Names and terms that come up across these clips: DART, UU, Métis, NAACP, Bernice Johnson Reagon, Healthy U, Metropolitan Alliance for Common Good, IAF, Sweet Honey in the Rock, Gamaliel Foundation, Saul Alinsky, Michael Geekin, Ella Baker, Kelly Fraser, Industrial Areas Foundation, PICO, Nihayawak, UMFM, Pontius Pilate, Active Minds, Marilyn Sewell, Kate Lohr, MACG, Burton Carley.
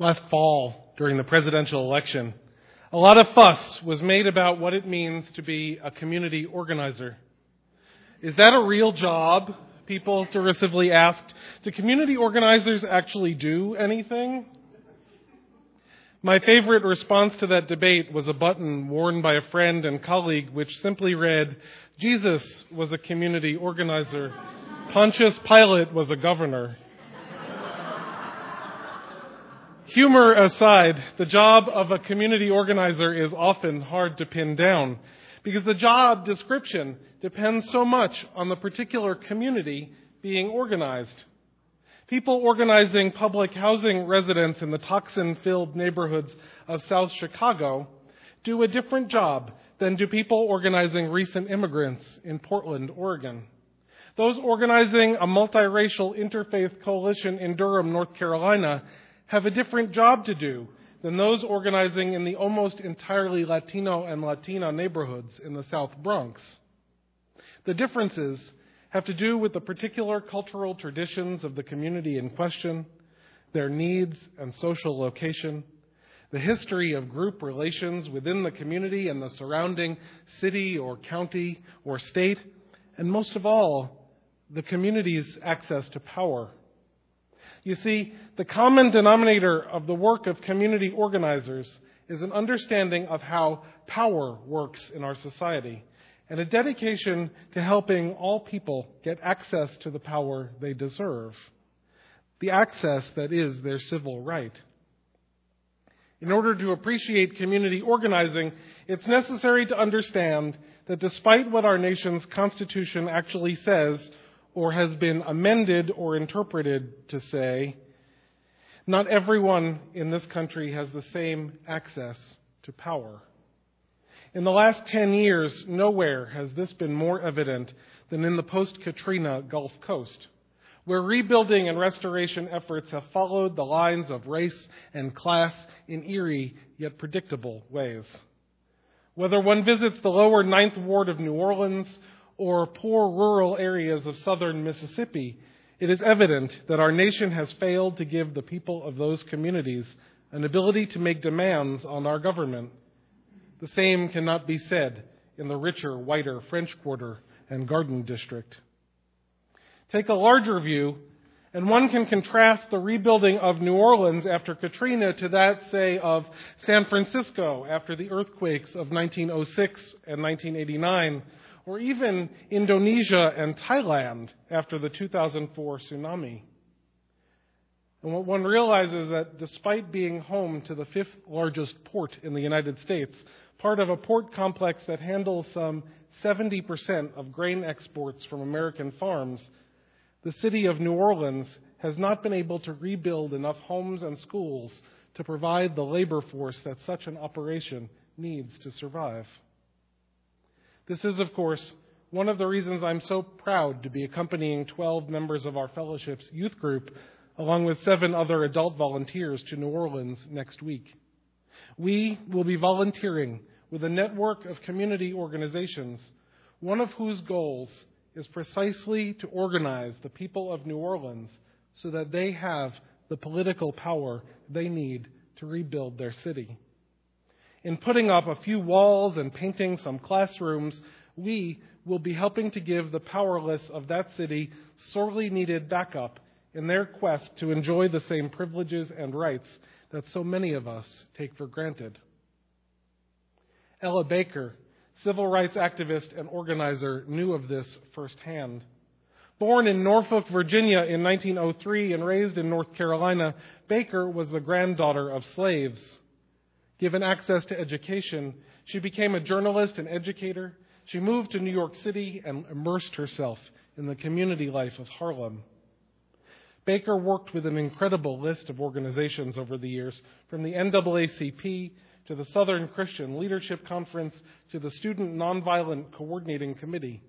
Last fall, during the presidential election, a lot of fuss was made about what it means to be a community organizer. Is that a real job? People derisively asked. Do community organizers actually do anything? My favorite response to that debate was a button worn by a friend and colleague which simply read, "Jesus was a community organizer. Pontius Pilate was a governor." Humor aside, the job of a community organizer is often hard to pin down because the job description depends so much on the particular community being organized. People organizing public housing residents in the toxin-filled neighborhoods of South Chicago do a different job than do people organizing recent immigrants in Portland, Oregon. Those organizing a multiracial interfaith coalition in Durham, North Carolina, have a different job to do than those organizing in the almost entirely Latino and Latina neighborhoods in the South Bronx. The differences have to do with the particular cultural traditions of the community in question, their needs and social location, the history of group relations within the community and the surrounding city or county or state, and most of all, the community's access to power. You see, the common denominator of the work of community organizers is an understanding of how power works in our society and a dedication to helping all people get access to the power they deserve, the access that is their civil right. In order to appreciate community organizing, it's necessary to understand that despite what our nation's Constitution actually says, or has been amended or interpreted to say, not everyone in this country has the same access to power. In the last 10 years, nowhere has this been more evident than in the post-Katrina Gulf Coast, where rebuilding and restoration efforts have followed the lines of race and class in eerie yet predictable ways. Whether one visits the lower Ninth Ward of New Orleans or poor rural areas of southern Mississippi, it is evident that our nation has failed to give the people of those communities an ability to make demands on our government. The same cannot be said in the richer, whiter French Quarter and Garden District. Take a larger view, and one can contrast the rebuilding of New Orleans after Katrina to that, say, of San Francisco after the earthquakes of 1906 and 1989, or even Indonesia and Thailand after the 2004 tsunami. And what one realizes is that despite being home to the fifth largest port in the United States, part of a port complex that handles some 70% of grain exports from American farms, the city of New Orleans has not been able to rebuild enough homes and schools to provide the labor force that such an operation needs to survive. This is, of course, one of the reasons I'm so proud to be accompanying 12 members of our fellowship's youth group, along with 7 other adult volunteers, to New Orleans next week. We will be volunteering with a network of community organizations, one of whose goals is precisely to organize the people of New Orleans so that they have the political power they need to rebuild their city. In putting up a few walls and painting some classrooms, we will be helping to give the powerless of that city sorely needed backup in their quest to enjoy the same privileges and rights that so many of us take for granted. Ella Baker, civil rights activist and organizer, knew of this firsthand. Born in Norfolk, Virginia in 1903 and raised in North Carolina, Baker was the granddaughter of slaves. Given access to education, she became a journalist and educator. She moved to New York City and immersed herself in the community life of Harlem. Baker worked with an incredible list of organizations over the years, from the NAACP to the Southern Christian Leadership Conference to the Student Nonviolent Coordinating Committee.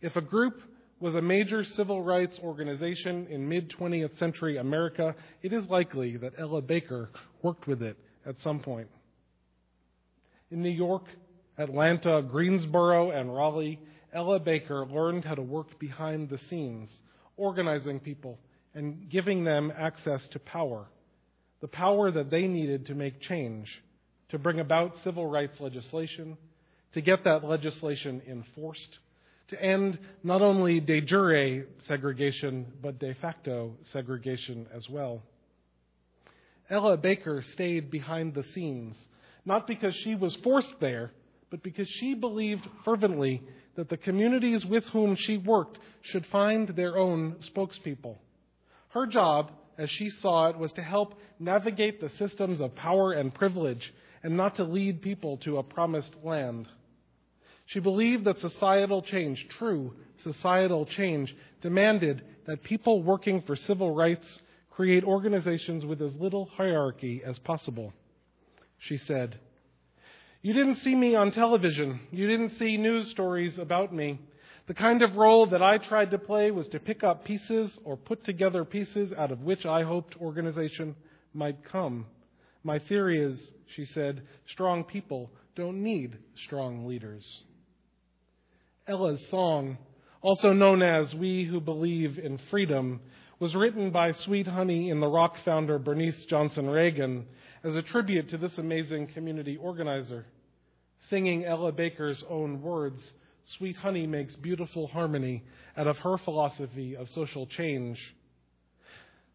If a group was a major civil rights organization in mid-20th century America, it is likely that Ella Baker worked with it at some point. In New York, Atlanta, Greensboro, and Raleigh, Ella Baker learned how to work behind the scenes, organizing people and giving them access to power, the power that they needed to make change, to bring about civil rights legislation, to get that legislation enforced, to end not only de jure segregation, but de facto segregation as well. Ella Baker stayed behind the scenes, not because she was forced there, but because she believed fervently that the communities with whom she worked should find their own spokespeople. Her job, as she saw it, was to help navigate the systems of power and privilege and not to lead people to a promised land. She believed that societal change, true societal change, demanded that people working for civil rights create organizations with as little hierarchy as possible. She said, "You didn't see me on television. You didn't see news stories about me. The kind of role that I tried to play was to pick up pieces or put together pieces out of which I hoped organization might come. My theory is," she said, "strong people don't need strong leaders." Ella's song, also known as We Who Believe in Freedom, was written by Sweet Honey in the Rock founder Bernice Johnson Reagon as a tribute to this amazing community organizer. Singing Ella Baker's own words, Sweet Honey makes beautiful harmony out of her philosophy of social change.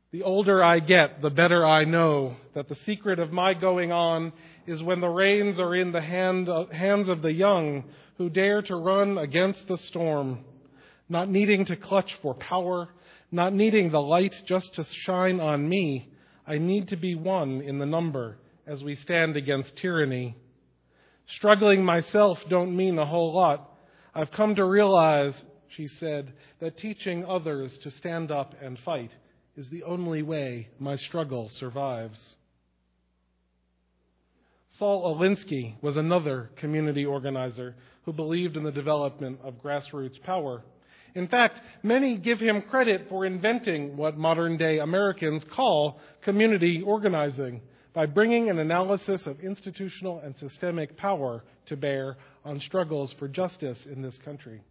"The older I get, the better I know that the secret of my going on is when the reins are in the hands of the young who dare to run against the storm, not needing to clutch for power, not needing the light just to shine on me. I need to be one in the number as we stand against tyranny. Struggling myself don't mean a whole lot. I've come to realize," she said, "that teaching others to stand up and fight is the only way my struggle survives." Saul Alinsky was another community organizer who believed in the development of grassroots power. In fact, many give him credit for inventing what modern-day Americans call community organizing by bringing an analysis of institutional and systemic power to bear on struggles for justice in this country.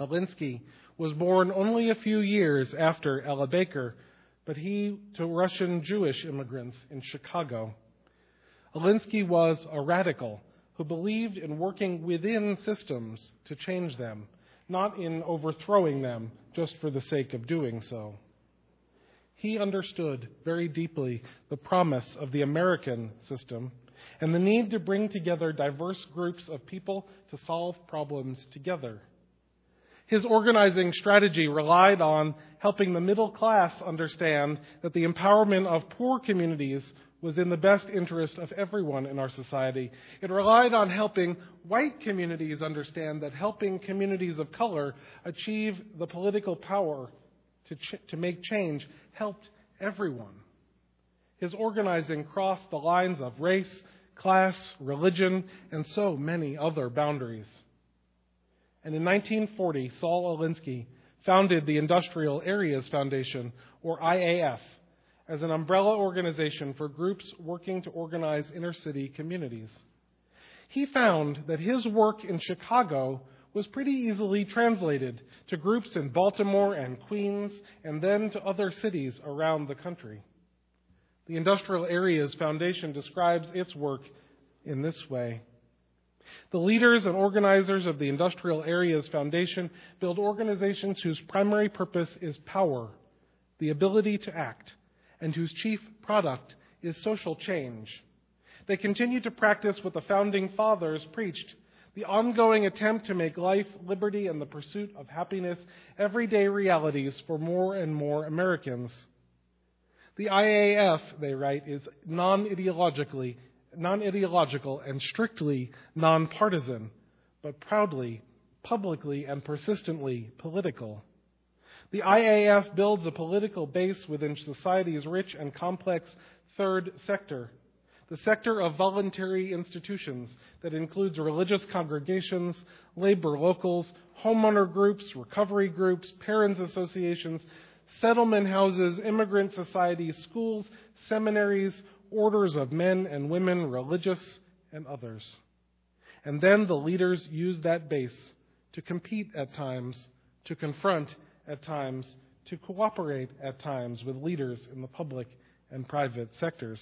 Alinsky was born only a few years after Ella Baker, but he to Russian Jewish immigrants in Chicago. Alinsky was a radical who believed in working within systems to change them, not in overthrowing them just for the sake of doing so. He understood very deeply the promise of the American system and the need to bring together diverse groups of people to solve problems together. His organizing strategy relied on helping the middle class understand that the empowerment of poor communities was in the best interest of everyone in our society. It relied on helping white communities understand that helping communities of color achieve the political power to make change helped everyone. His organizing crossed the lines of race, class, religion, and so many other boundaries. And in 1940, Saul Alinsky founded the Industrial Areas Foundation, or IAF, as an umbrella organization for groups working to organize inner-city communities. He found that his work in Chicago was pretty easily translated to groups in Baltimore and Queens, and then to other cities around the country. The Industrial Areas Foundation describes its work in this way. "The leaders and organizers of the Industrial Areas Foundation build organizations whose primary purpose is power, the ability to act, and whose chief product is social change. They continue to practice what the Founding Fathers preached, the ongoing attempt to make life, liberty, and the pursuit of happiness everyday realities for more and more Americans. The IAF," they write, "is non-ideological and strictly nonpartisan, but proudly, publicly, and persistently political. The IAF builds a political base within society's rich and complex third sector, the sector of voluntary institutions that includes religious congregations, labor locals, homeowner groups, recovery groups, parents' associations, settlement houses, immigrant societies, schools, seminaries, orders of men and women, religious and others. And then the leaders use that base to compete at times, to confront at times, to cooperate at times with leaders in the public and private sectors.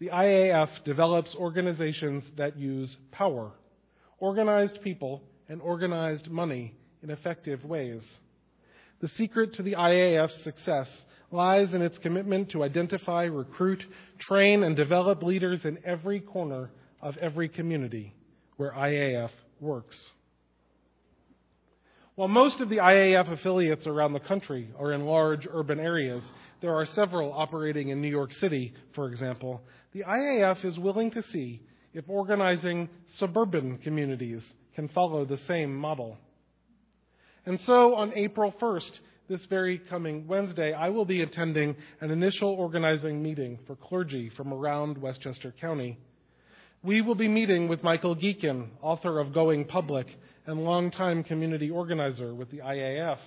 The IAF develops organizations that use power, organized people, and organized money in effective ways. The secret to the IAF's success lies in its commitment to identify, recruit, train, and develop leaders in every corner of every community where IAF works. While most of the IAF affiliates around the country are in large urban areas, there are several operating in New York City, for example, the IAF is willing to see if organizing suburban communities can follow the same model. And so on April 1st, this very coming Wednesday, I will be attending an initial organizing meeting for clergy from around Westchester County. We will be meeting with Michael Geekin, author of Going Public, and longtime community organizer with the IAF.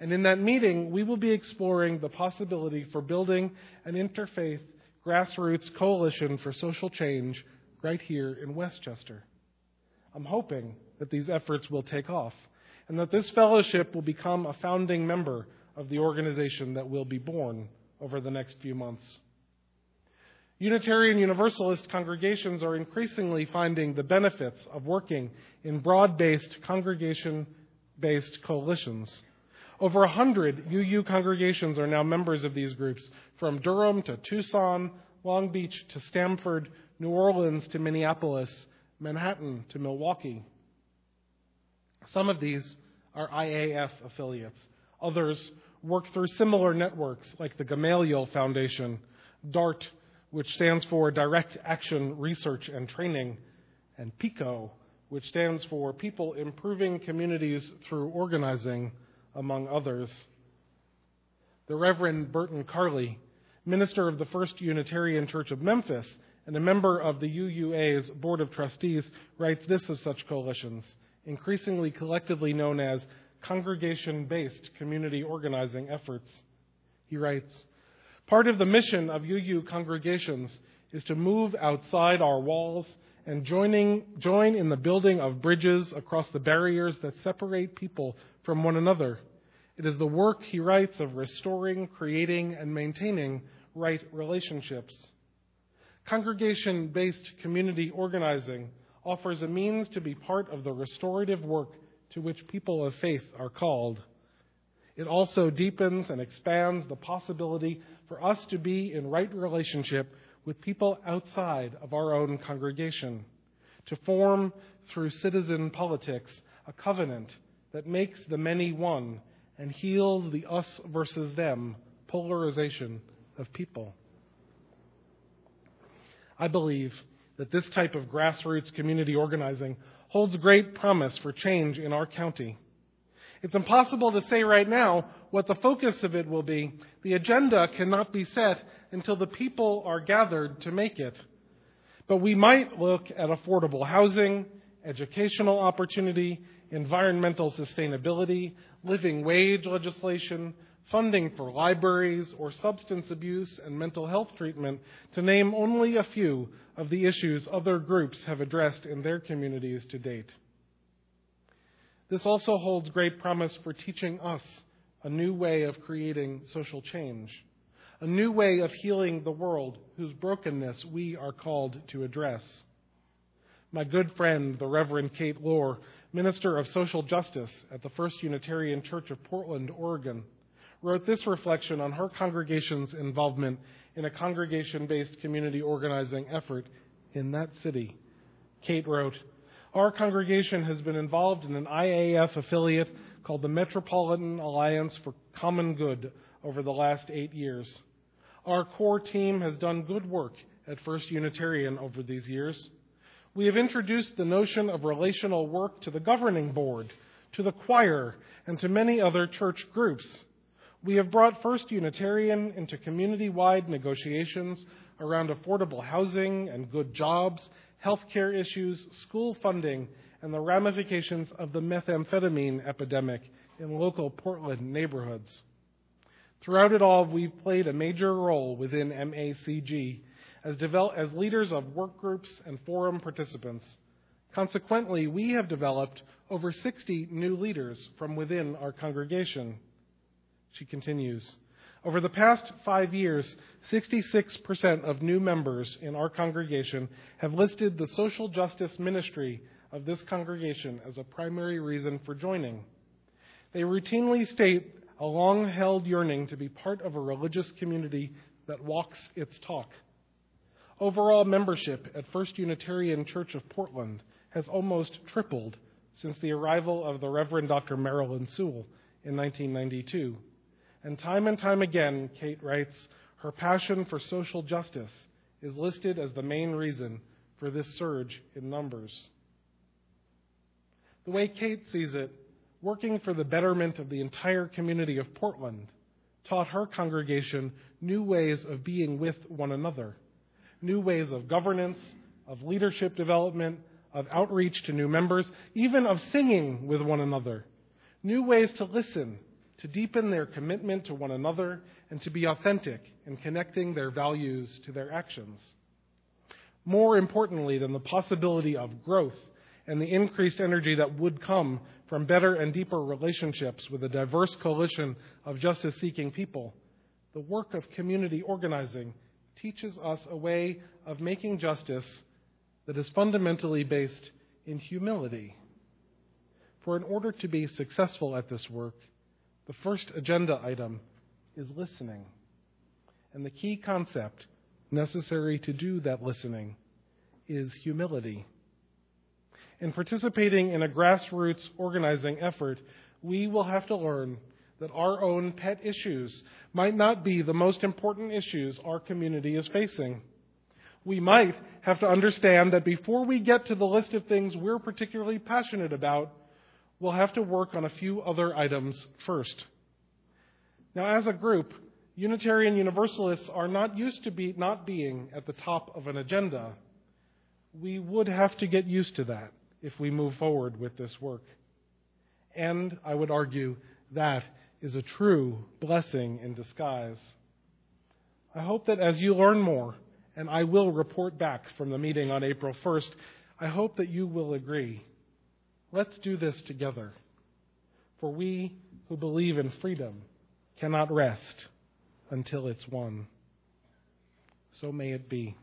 And in that meeting, we will be exploring the possibility for building an interfaith grassroots coalition for social change right here in Westchester. I'm hoping that these efforts will take off and that this fellowship will become a founding member of the organization that will be born over the next few months. Unitarian Universalist congregations are increasingly finding the benefits of working in broad-based, congregation-based coalitions. Over 100 UU congregations are now members of these groups, from Durham to Tucson, Long Beach to Stamford, New Orleans to Minneapolis, Manhattan to Milwaukee. Some of these are IAF affiliates. Others work through similar networks like the Gamaliel Foundation, DART, which stands for Direct Action Research and Training, and PICO, which stands for People Improving Communities Through Organizing, among others. The Reverend Burton Carley, minister of the First Unitarian Church of Memphis and a member of the UUA's Board of Trustees, writes this of such coalitions, increasingly collectively known as congregation-based community organizing efforts. He writes, "Part of the mission of UU congregations is to move outside our walls and join in the building of bridges across the barriers that separate people from one another. It is the work," he writes, "of restoring, creating, and maintaining right relationships." Congregation-based community organizing offers a means to be part of the restorative work to which people of faith are called. It also deepens and expands the possibility for us to be in right relationship with people outside of our own congregation, to form through citizen politics a covenant that makes the many one and heals the us versus them polarization of people. I believe that this type of grassroots community organizing holds great promise for change in our county. It's impossible to say right now what the focus of it will be. The agenda cannot be set until the people are gathered to make it. But we might look at affordable housing, educational opportunity, environmental sustainability, living wage legislation, funding for libraries, or substance abuse and mental health treatment, to name only a few of the issues other groups have addressed in their communities to date. This also holds great promise for teaching us a new way of creating social change, a new way of healing the world whose brokenness we are called to address. My good friend, the Reverend Kate Lohr, minister of social justice at the First Unitarian Church of Portland, Oregon, wrote this reflection on her congregation's involvement in a congregation-based community organizing effort in that city. Kate wrote, "Our congregation has been involved in an IAF affiliate called the Metropolitan Alliance for Common Good over the last 8 years. Our core team has done good work at First Unitarian over these years. We have introduced the notion of relational work to the governing board, to the choir, and to many other church groups. We have brought First Unitarian into community-wide negotiations around affordable housing and good jobs, healthcare issues, school funding, and the ramifications of the methamphetamine epidemic in local Portland neighborhoods. Throughout it all, we've played a major role within MACG as leaders of work groups and forum participants. Consequently, we have developed over 60 new leaders from within our congregation." She continues, Over the past 5 years, 66% of new members in our congregation have listed the social justice ministry of this congregation as a primary reason for joining. They routinely state a long-held yearning to be part of a religious community that walks its talk. Overall membership at First Unitarian Church of Portland has almost tripled since the arrival of the Reverend Dr. Marilyn Sewell in 1992. And time again, Kate writes, her passion for social justice is listed as the main reason for this surge in numbers. The way Kate sees it, working for the betterment of the entire community of Portland taught her congregation new ways of being with one another, new ways of governance, of leadership development, of outreach to new members, even of singing with one another, new ways to listen, to deepen their commitment to one another, and to be authentic in connecting their values to their actions. More importantly than the possibility of growth and the increased energy that would come from better and deeper relationships with a diverse coalition of justice-seeking people, the work of community organizing teaches us a way of making justice that is fundamentally based in humility. For in order to be successful at this work, the first agenda item is listening. And the key concept necessary to do that listening is humility. In participating in a grassroots organizing effort, we will have to learn that our own pet issues might not be the most important issues our community is facing. We might have to understand that before we get to the list of things we're particularly passionate about, we'll have to work on a few other items first. Now, as a group, Unitarian Universalists are not used to not being at the top of an agenda. We would have to get used to that if we move forward with this work. And I would argue that is a true blessing in disguise. I hope that as you learn more, and I will report back from the meeting on April 1st, I hope that you will agree. Let's do this together. For we who believe in freedom cannot rest until it's won. So may it be.